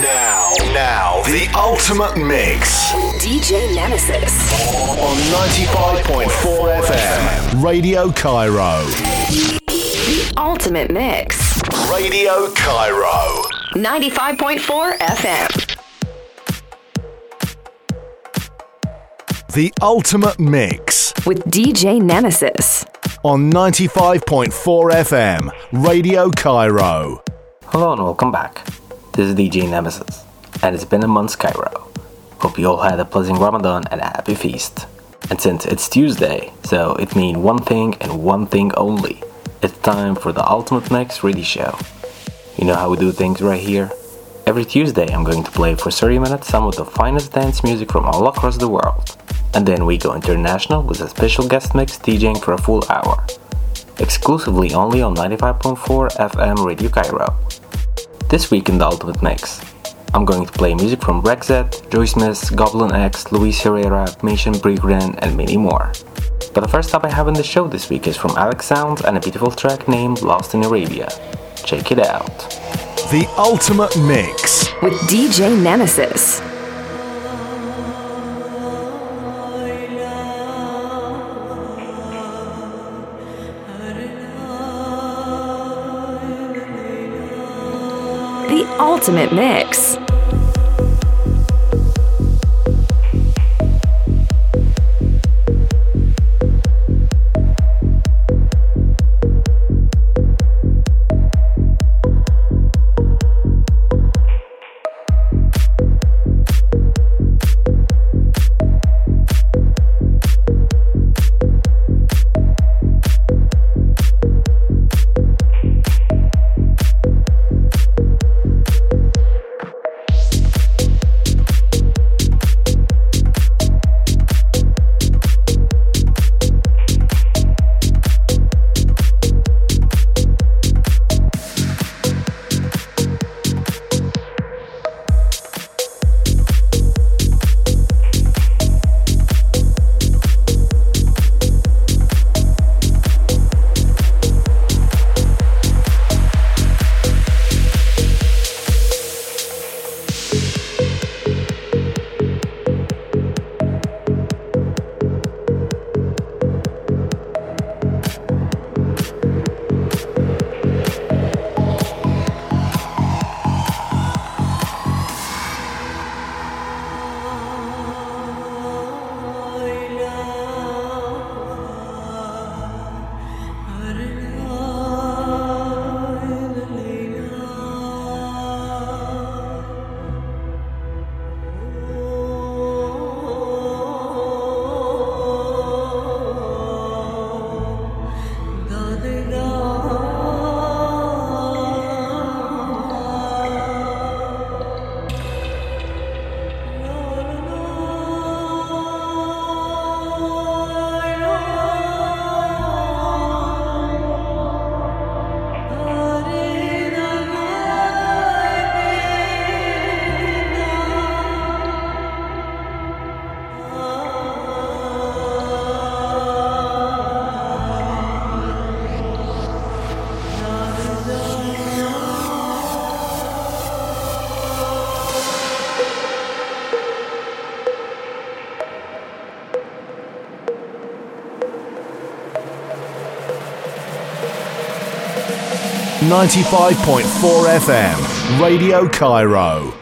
Now, the ultimate mix. DJ Nemesis. On 95.4 FM. Radio Cairo. The ultimate mix. Radio Cairo. 95.4 FM. The ultimate mix. With DJ Nemesis. On 95.4 FM. Radio Cairo. Hello and welcome back. This is DJ Nemesis, and it's been a month, Cairo. Hope you all had a pleasant Ramadan and a happy feast. And since it's Tuesday, so it means one thing and one thing only. It's time for the Ultimate Mix Radio Show. You know how we do things right here? Every Tuesday I'm going to play for 30 minutes some of the finest dance music from all across the world. And then we go international with a special guest mix DJing for a full hour. Exclusively only on 95.4 FM Radio Cairo. This week in the Ultimate Mix, I'm going to play music from Rexit, Joyce Smith, Goblin X, Luis Herrera, Mason Brigren, and many more. But the first up I have in the show this week is from Alex Sounds and a beautiful track named Lost in Arabia. Check it out. The Ultimate Mix with DJ Nemesis. Ultimate mix. FM, Radio Cairo.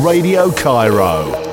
Radio Cairo.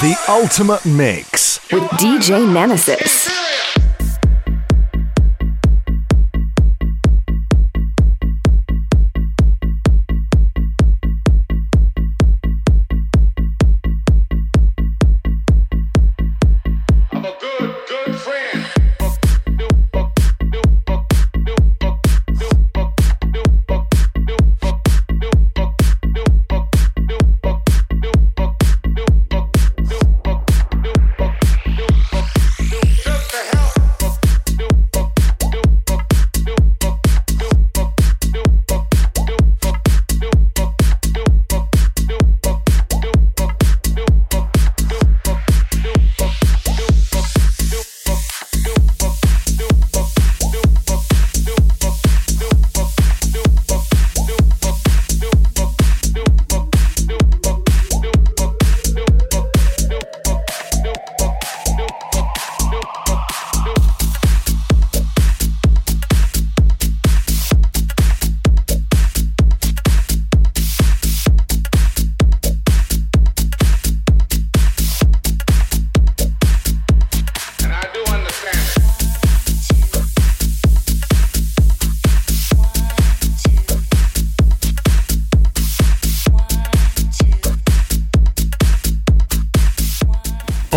The Ultimate Mix with DJ Nemesis.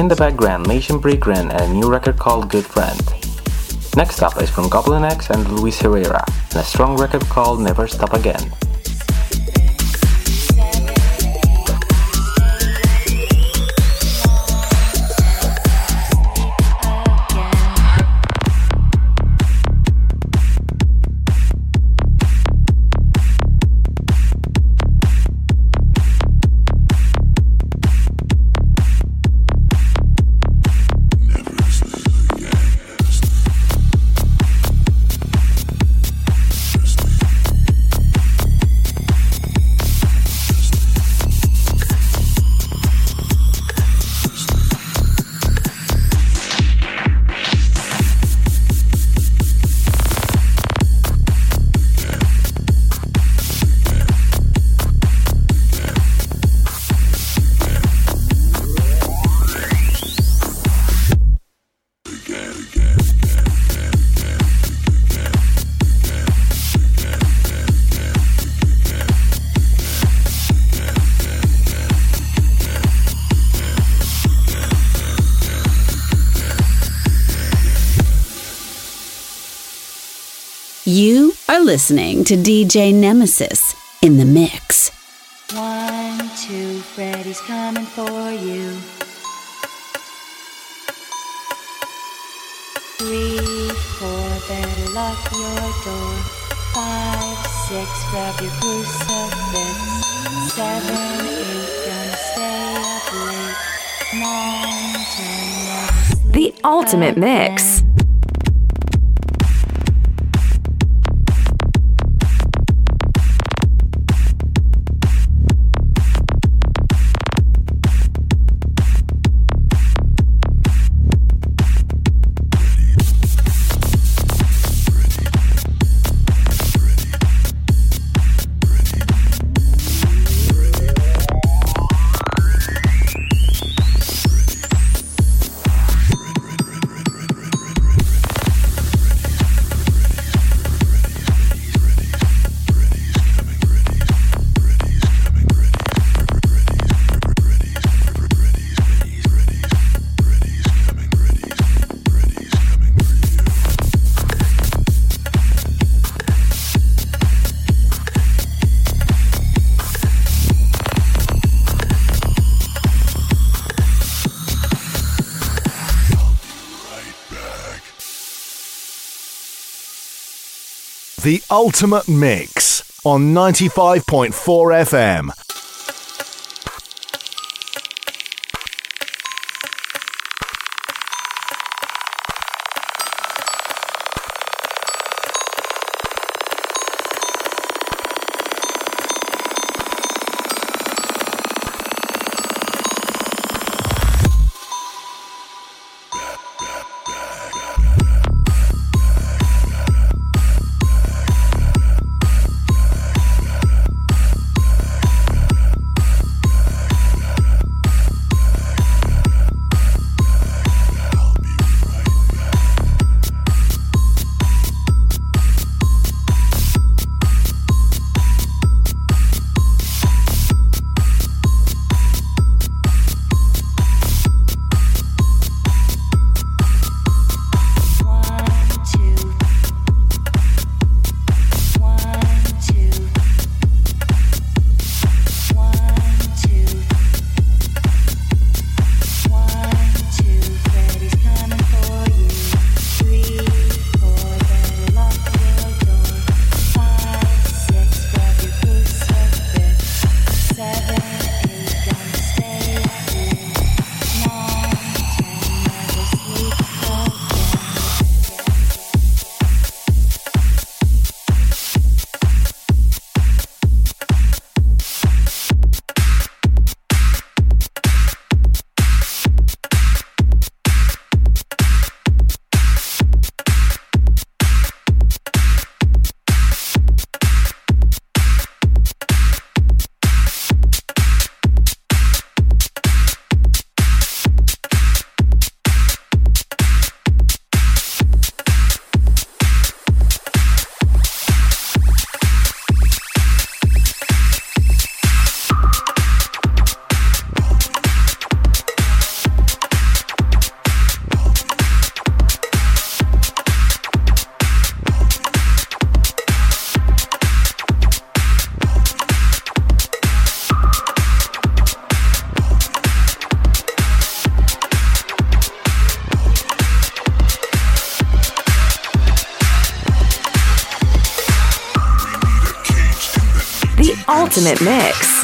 In the background, Mason Brigren and a new record called Good Friend. Next up is from Goblin X and Luis Herrera, and a strong record called Never Stop Again. You are listening to DJ Nemesis in the mix. 1, 2, Freddy's coming for you. 3, 4, better lock your door. 5, 6, grab your crucifix. 7, 8, gonna stay up late. 9, 10, the ultimate mix. The Ultimate Mix on 95.4 FM. ultimate mix.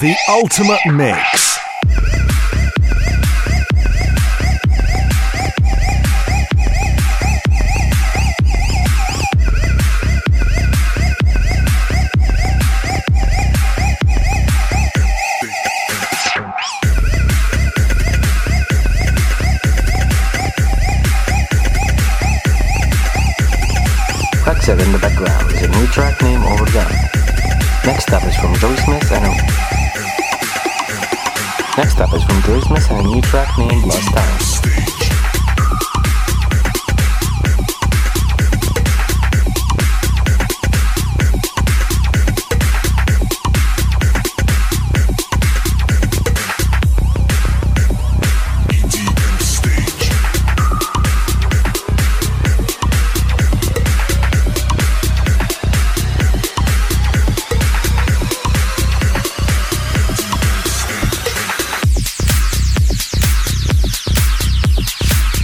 The ultimate mix. Rexit in the background is a new track name Overdone. Next up is from Joey Smith and Next up is from Luis Herrera and a new track named Last Time.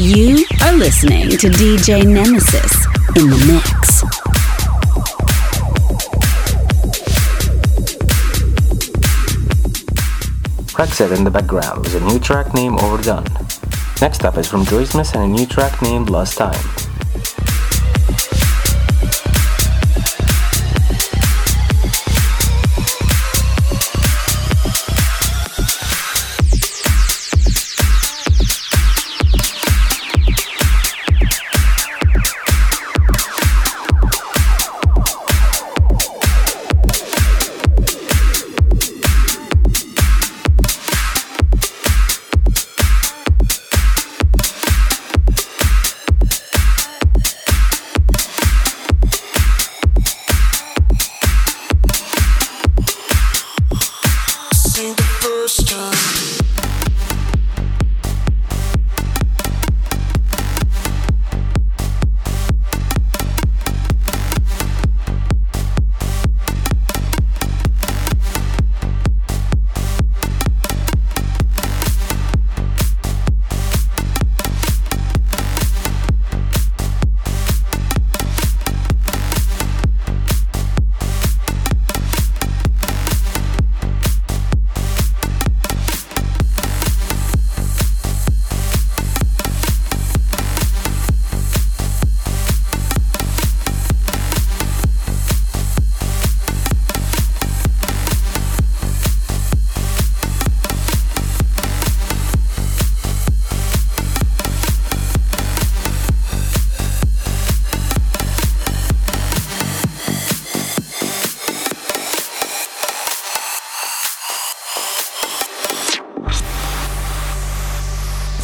You are listening to DJ Nemesis in the mix. Rexit in the background was a new track named Overdone. Next up is from DJ Nemesis and a new track named Last Time.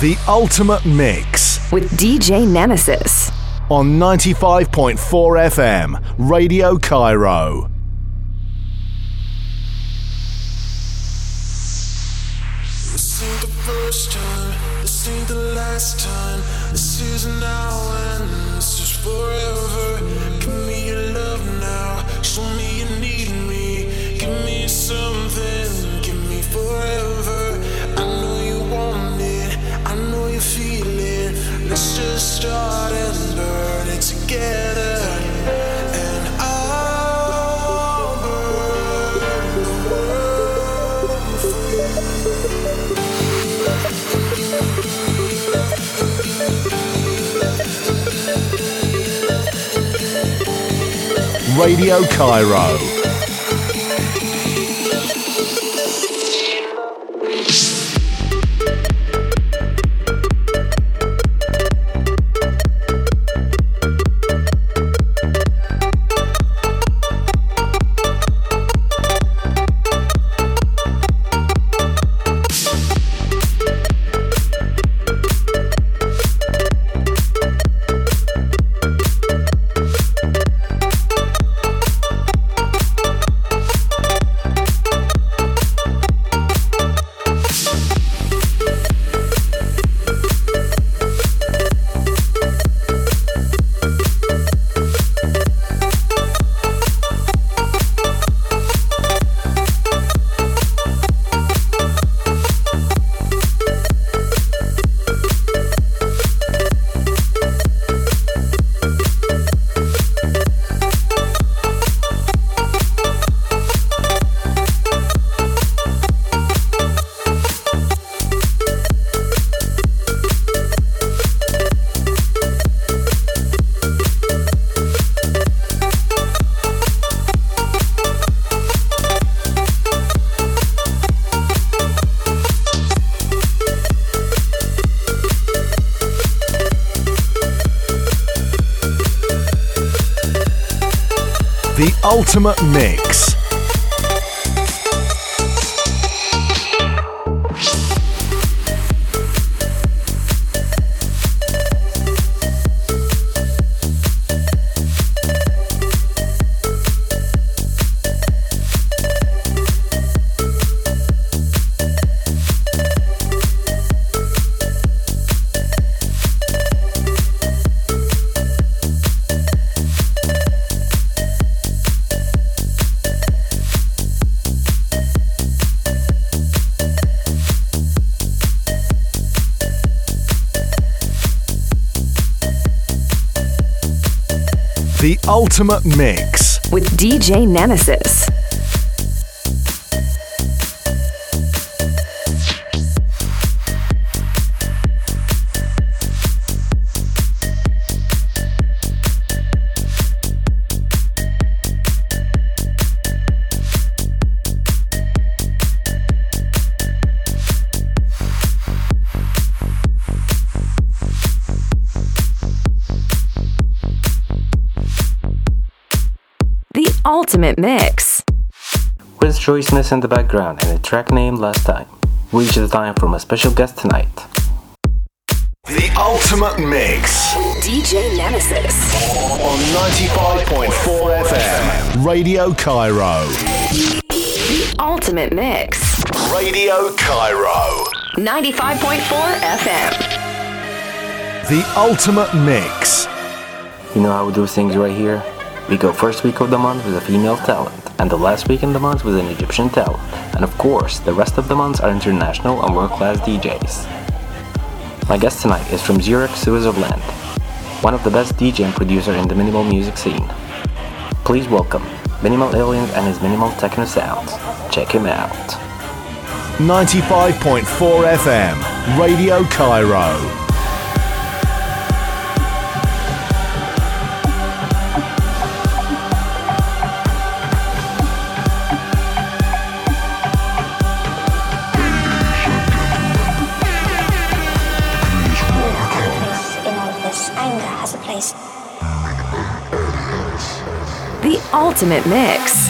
The Ultimate Mix with DJ Nemesis on 95.4 FM, Radio Cairo. This ain't the first time, this ain't the last time. This is now and this is forever. Give me your love now, show me you need me. Give me something, give me forever. I know you want it, I know you feel it. Let's just start and burn it together. Radio Cairo. Ultimate Mix. The Ultimate Mix with DJ Nemesis. Ultimate Mix with joyousness in the background and a track named Last Time, which is time from a special guest tonight. The Ultimate Mix with DJ Nemesis on 95.4 FM, Radio Cairo. The Ultimate Mix, Radio Cairo, 95.4 FM. The Ultimate Mix. You know how we do things right here? We go first week of the month with a female talent, and the last week in the month with an Egyptian talent. And of course, the rest of the months are international and world-class DJs. My guest tonight is from Zurich, Switzerland, one of the best DJ and producer in the minimal music scene. Please welcome Minimal Alien and his minimal techno sounds. Check him out. 95.4 FM, Radio Cairo. Ultimate Mix.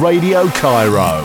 Radio Cairo.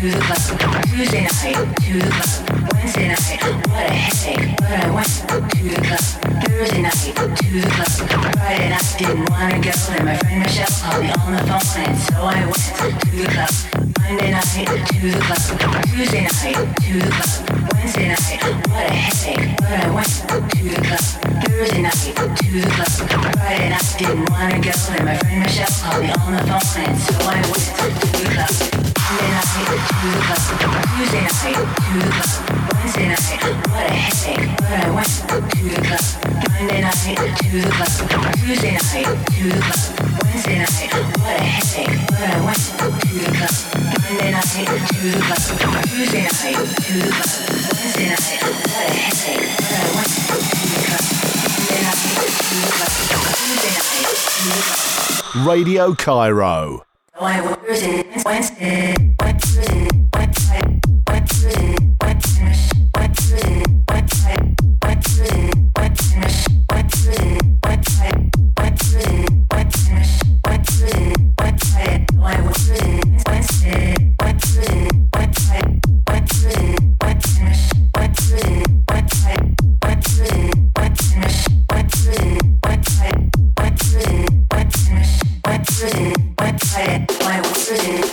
to the club Tuesday night, to the club Wednesday night. What a headache, but I went to the club Thursday night, to the club Friday night. Didn't wanna go, then my friend Michelle called me on the phone, and so I went to the club Monday night, to the club Tuesday night, to the club Wednesday night. What a headache, but I went to the club Thursday night, to the club Friday night. Didn't wanna go, then my friend Michelle called me on the phone, and so I went to the club Monday night, to the club Tuesday night, to the club Wednesday night. What a headache, but I went to the club Monday night, to the club Tuesday night, to the club Wednesday night. What a headache, but I went to the club Monday night, to the club Tuesday night, to the club Wednesday night. What a headache, but I went to the club Monday night, to the club Tuesday night, to the club. Radio Cairo. I was in Wednesday, What? Why was it?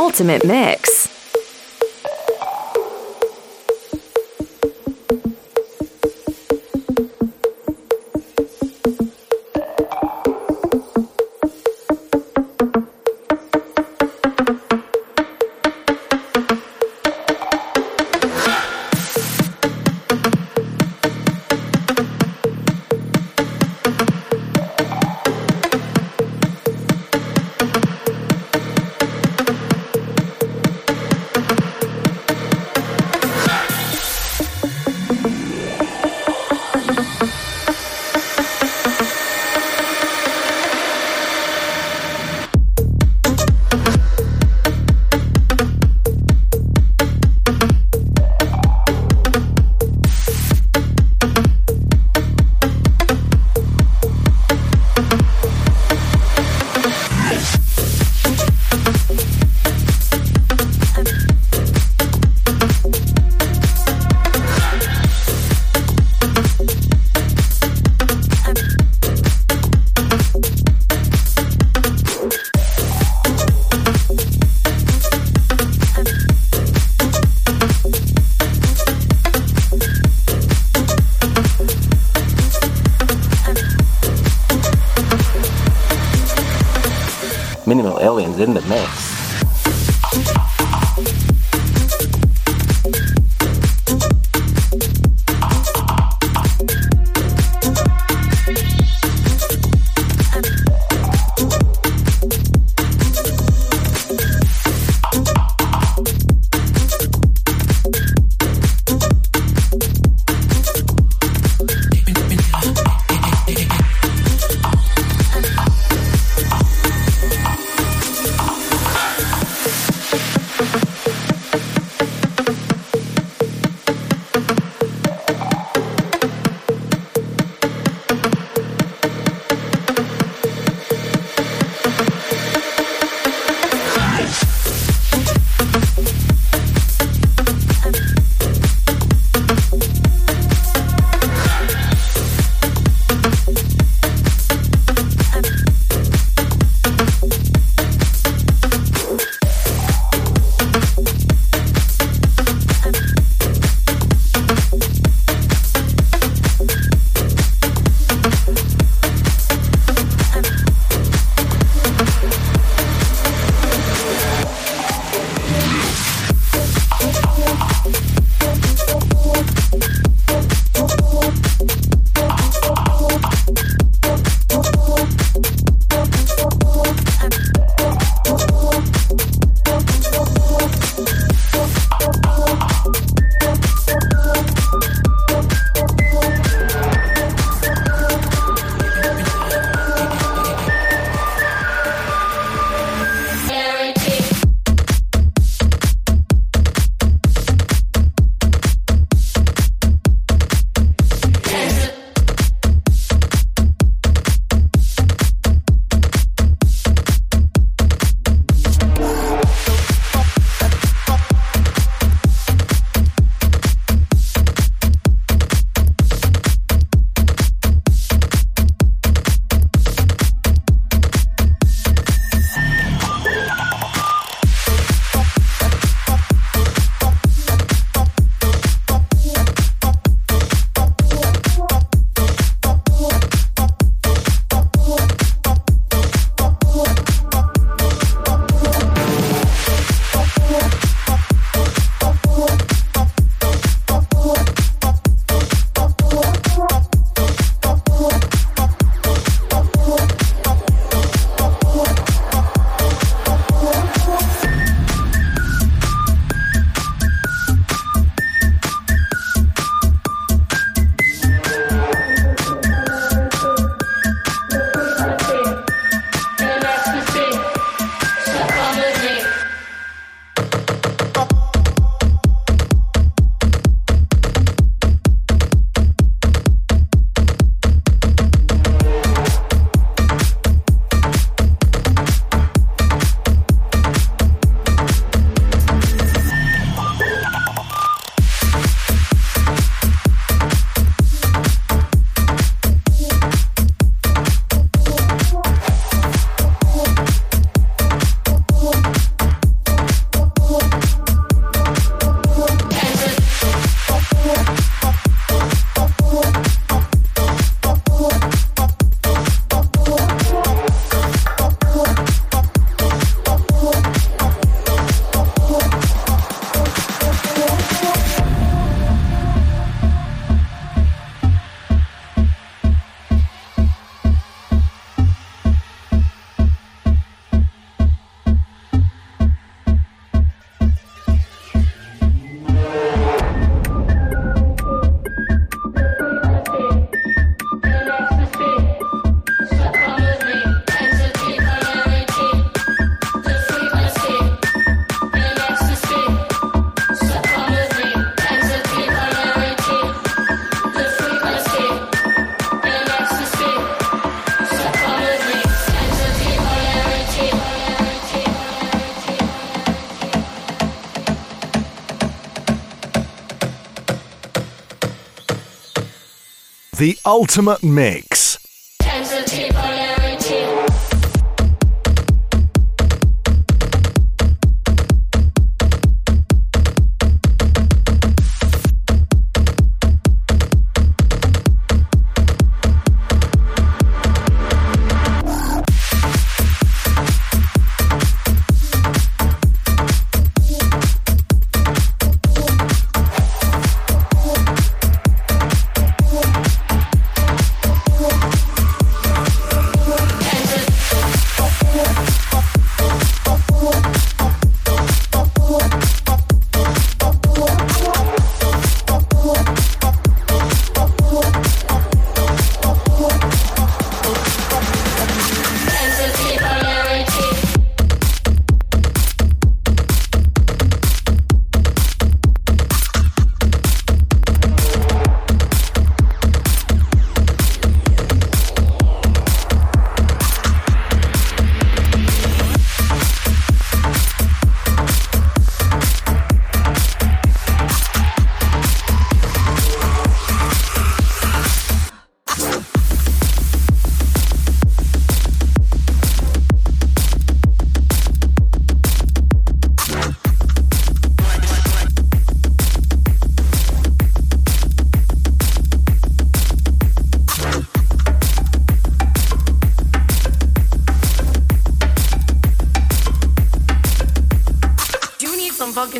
ultimate mix. Minimal Alien's in the mix. the ultimate mix.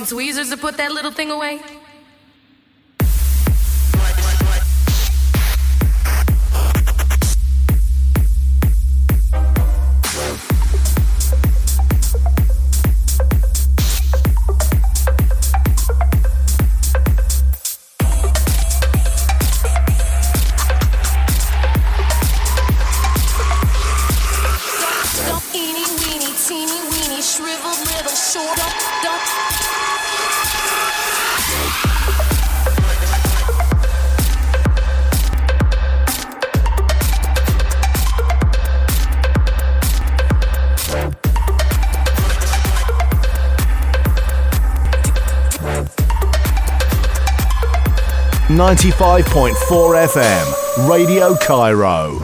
Tweezers to put that little thing away. FM, Radio Cairo.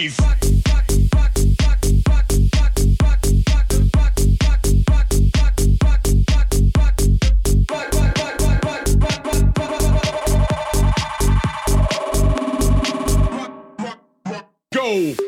noise. Go.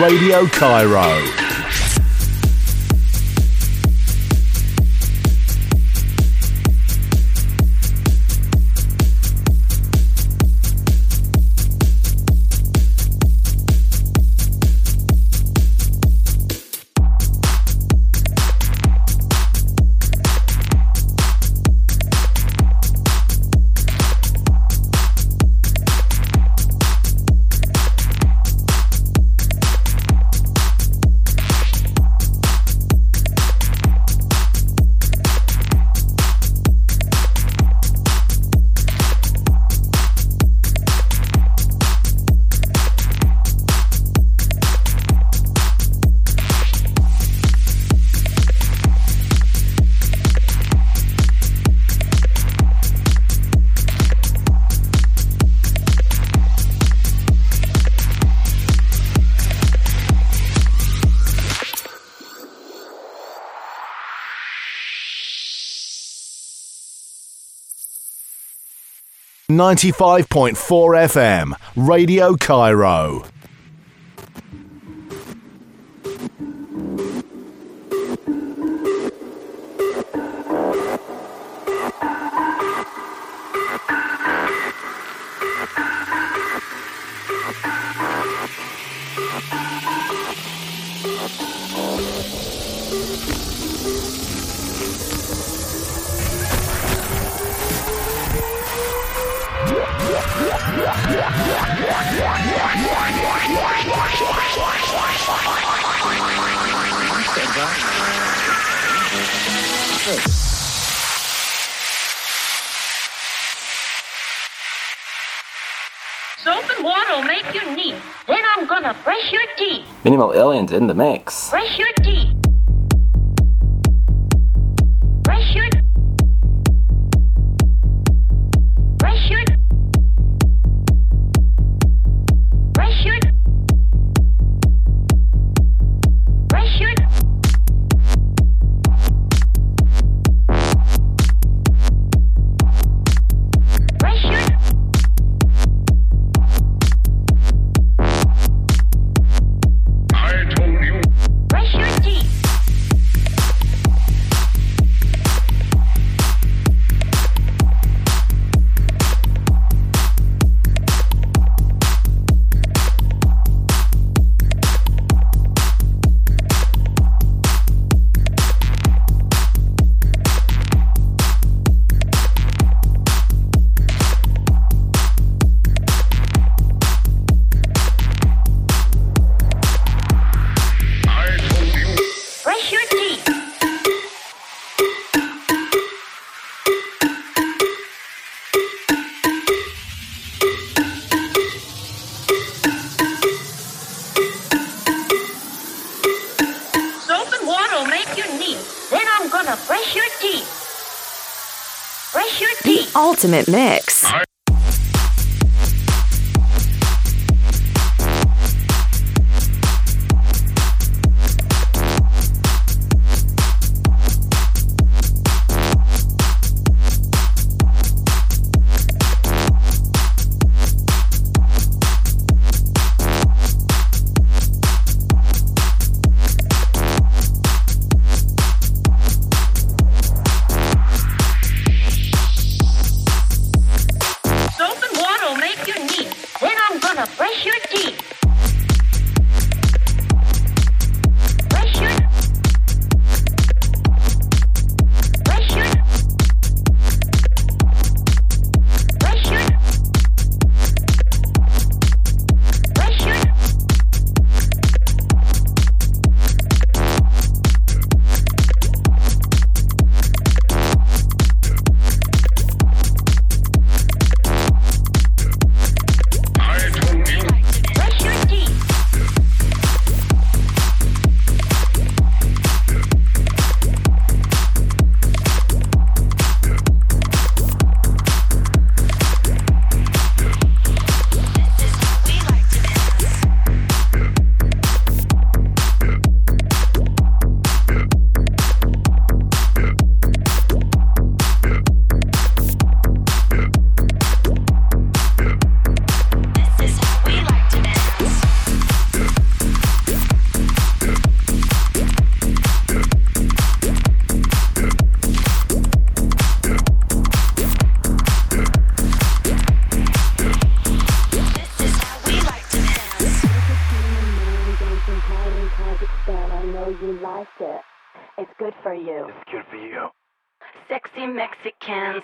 Radio Cairo. Ninety-five point four FM, Radio Cairo. Minimal Alien's in the mix. Brush your teeth. Brush your teeth. Brush your teeth. Brush your teeth. Brush your teeth. I told you. Brush your teeth. gonna brush your teeth. Brush your teeth. The ultimate mix.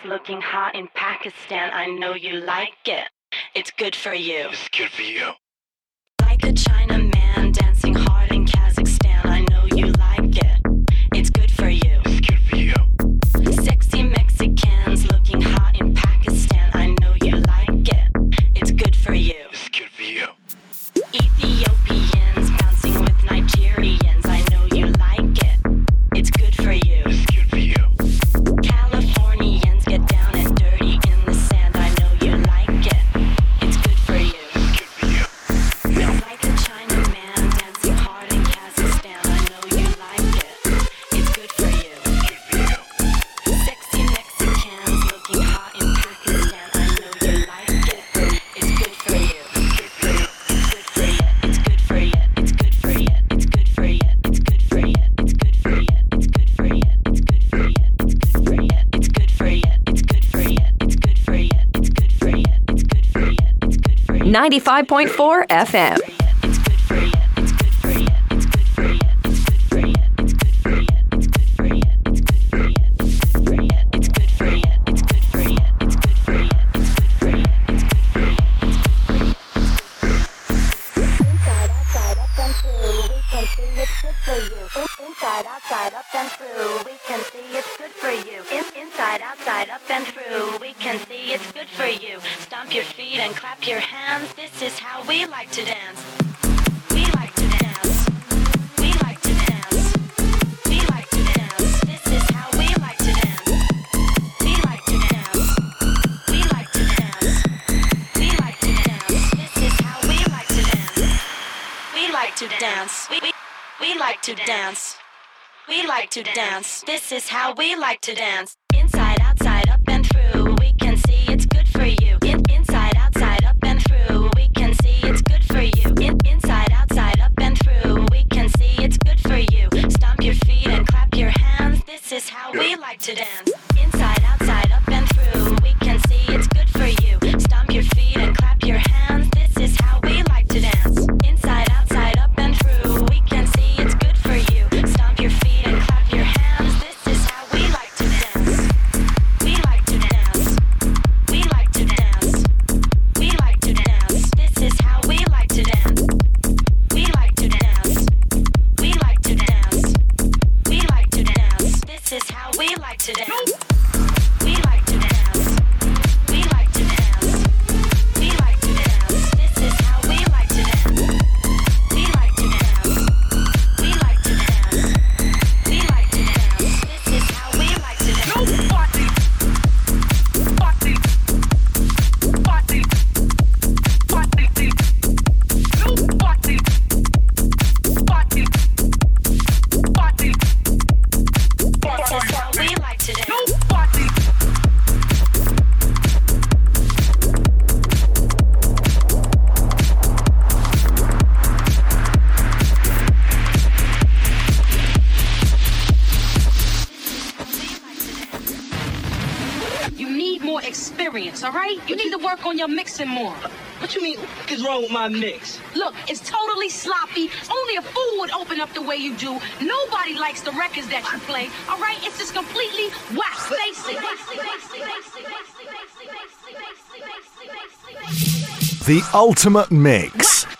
Looking hot in Pakistan, I know you like it. It's good for you. It's good for you. Like a Chinaman dancing hard in Kazakhstan, I know you like it. It's good for you. It's good for you. Sexy Mexicans looking hot in Pakistan, I know you like it. It's good for you. It's good for you. Ethiopians bouncing with Nigerians, I know you like it. It's good for you. It's good for you. .4 FM. To dance. This is how we like to dance. Inside, outside, up and through. We can see it's good for you. Inside, outside, up and through. We can see it's good for you. Inside, outside, up and through. We can see it's good for you. Stomp your feet and clap your hands. This is how we like to dance. Inside, outside, up and through. We can see it's good for you. Stomp your feet and clap your hands. This is how we like to dance. Inside, outside, up and through. We can see it's good for you. Stomp your feet. Today. experience, all right? You need to work on your mixing more. What you mean, what is wrong with my mix? Look, it's totally sloppy. Only a fool would open up the way you do. Nobody likes the records that you play, all right? It's just completely whack. Face it. The ultimate mix. Whack.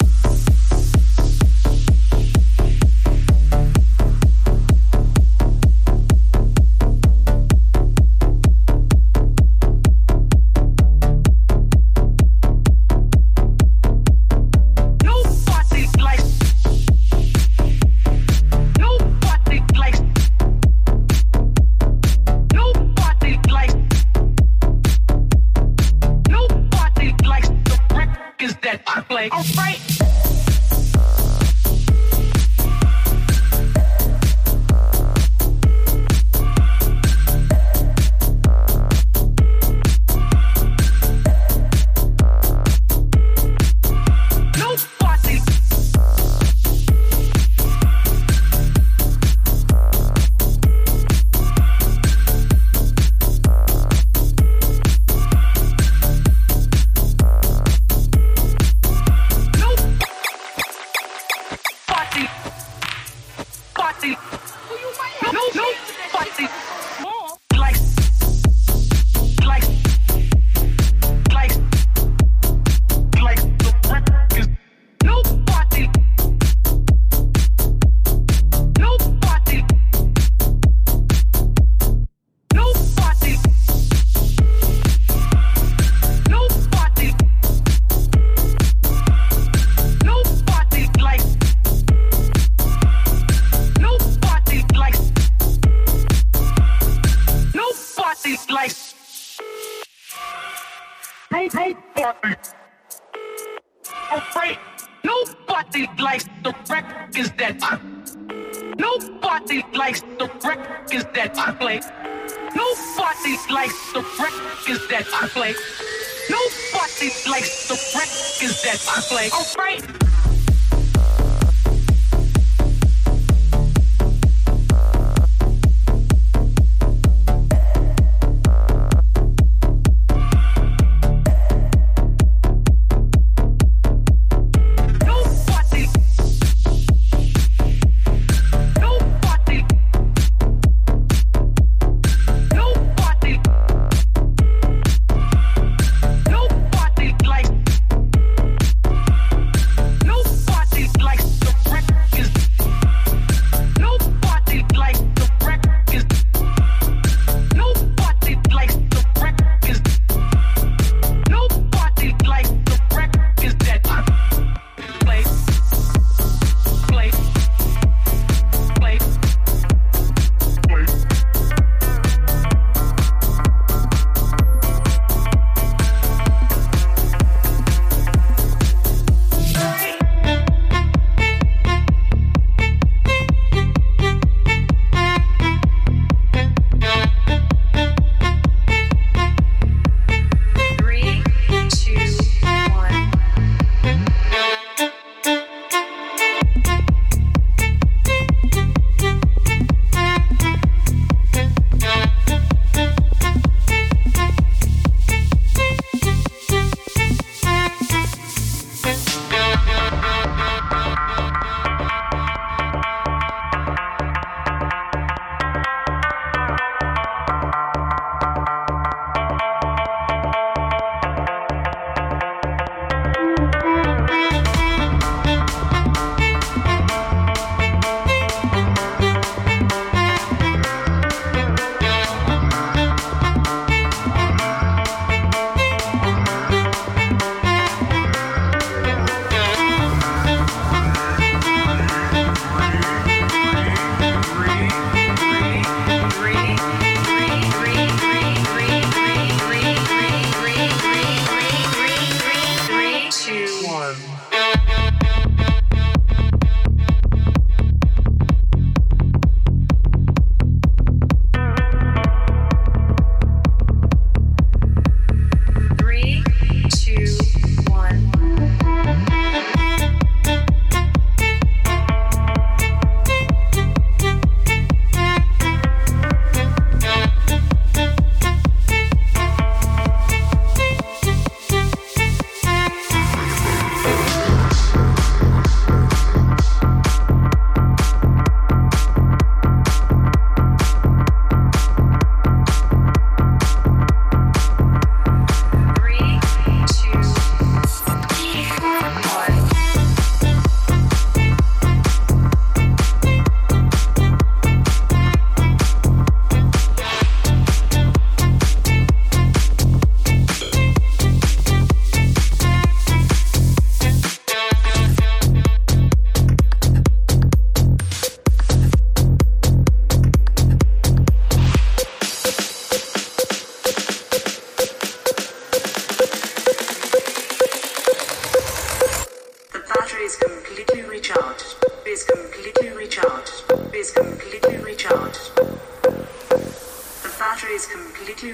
battery is completely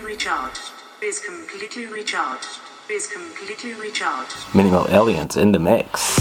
recharged. Minimal Alien's in the mix.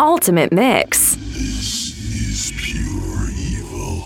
Ultimate mix. This is pure evil.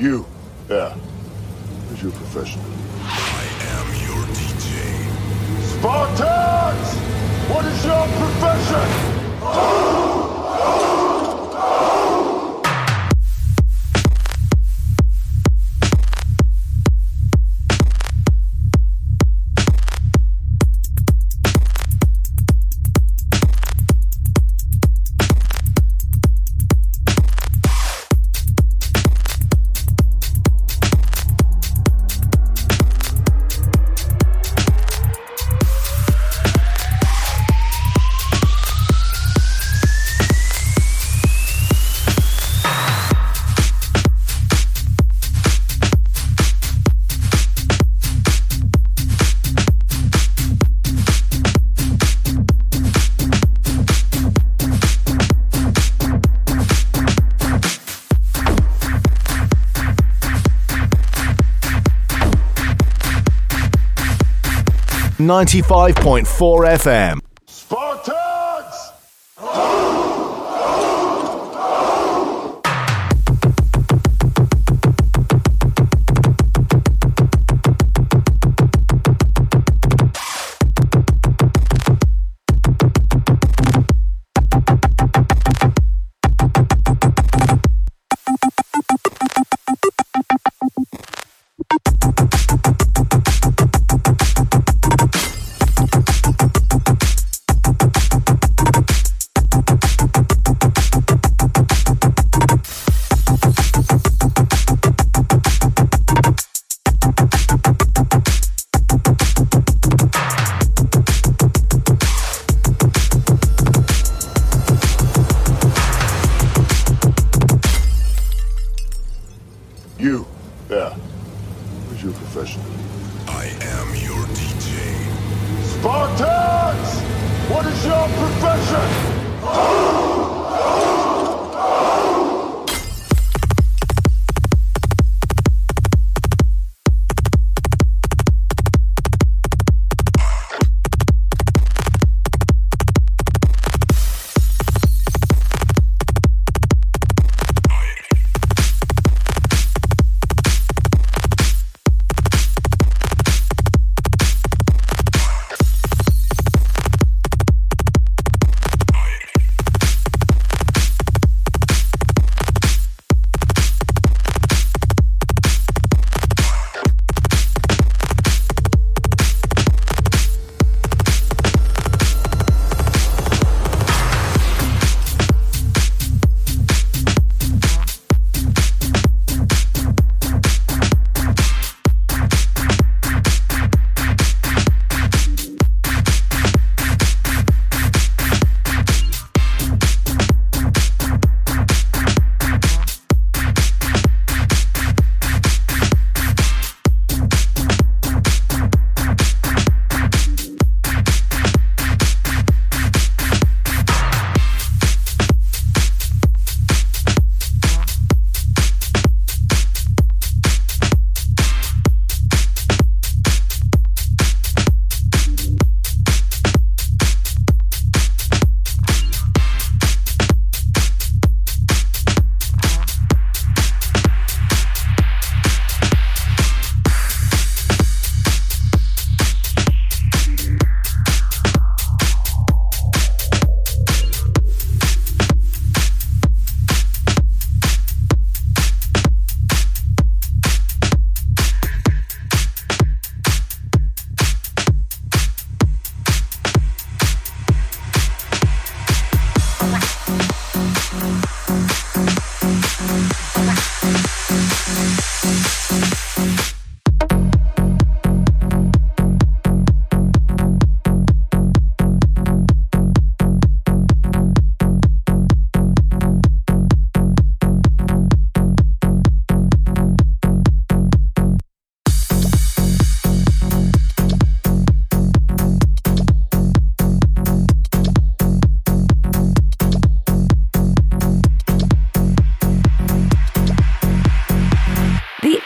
You. Yeah. Where's your professional? I am your DJ. Spartans! What is your profession? Spartans 95.4 FM.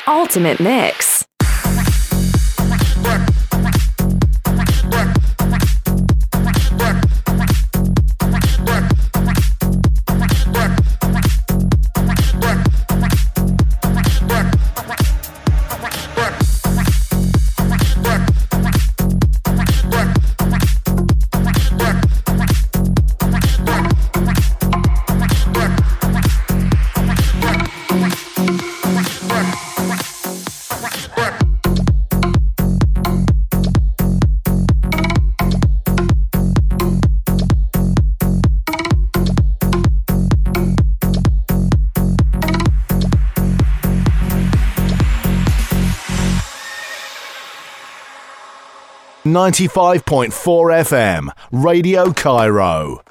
Ultimate mix. 95.4 FM, Radio Cairo.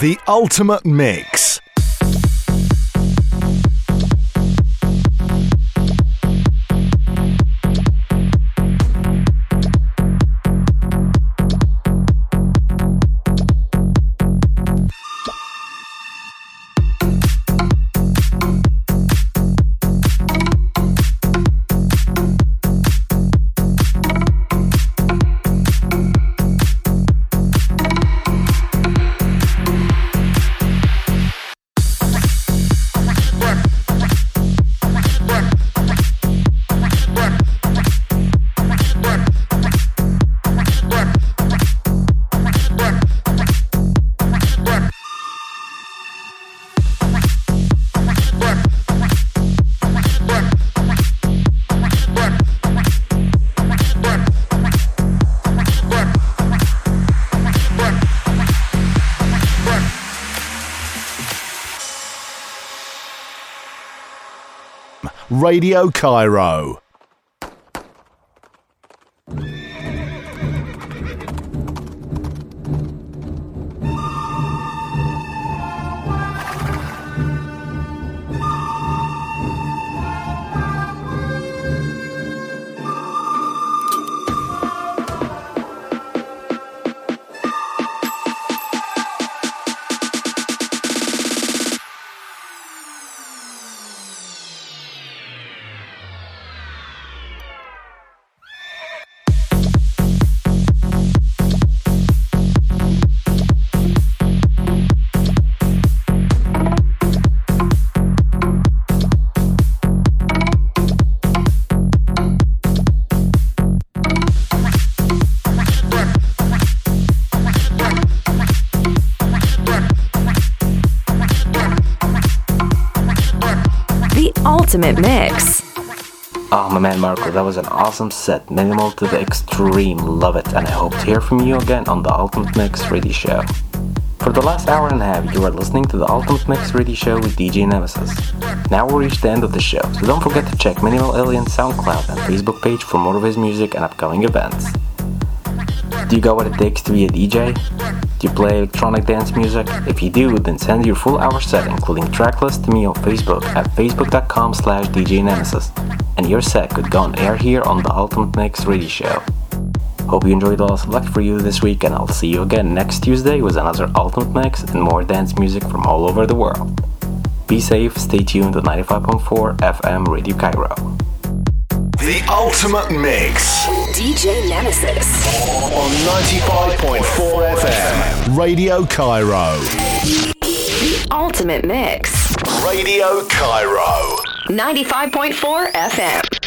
The ultimate mix. Radio Cairo. Ultimate mix. Oh, my man Marco, that was an awesome set. Minimal to the extreme. Love it. And I hope to hear from you again on the Ultimate Mix Radio Show. For the last hour and a half, you are listening to the Ultimate Mix Radio Show with DJ Nemesis. Now we reach the end of the show, so don't forget to check Minimal Alien SoundCloud and Facebook page for more of his music and upcoming events. Do you got what it takes to be a DJ? Do you play electronic dance music? If you do, then send your full hour set, including tracklist, to me on Facebook at facebook.com/DJ Nemesis, and your set could go on air here on the Ultimate Mix Radio Show. Hope you enjoyed all selected for you this week, and I'll see you again next Tuesday with another Ultimate Mix and more dance music from all over the world. Be safe, stay tuned to 95.4 FM Radio Cairo. The Ultimate Mix. DJ Nemesis. On 95.4 FM. Radio Cairo. The Ultimate Mix. Radio Cairo. 95.4 FM.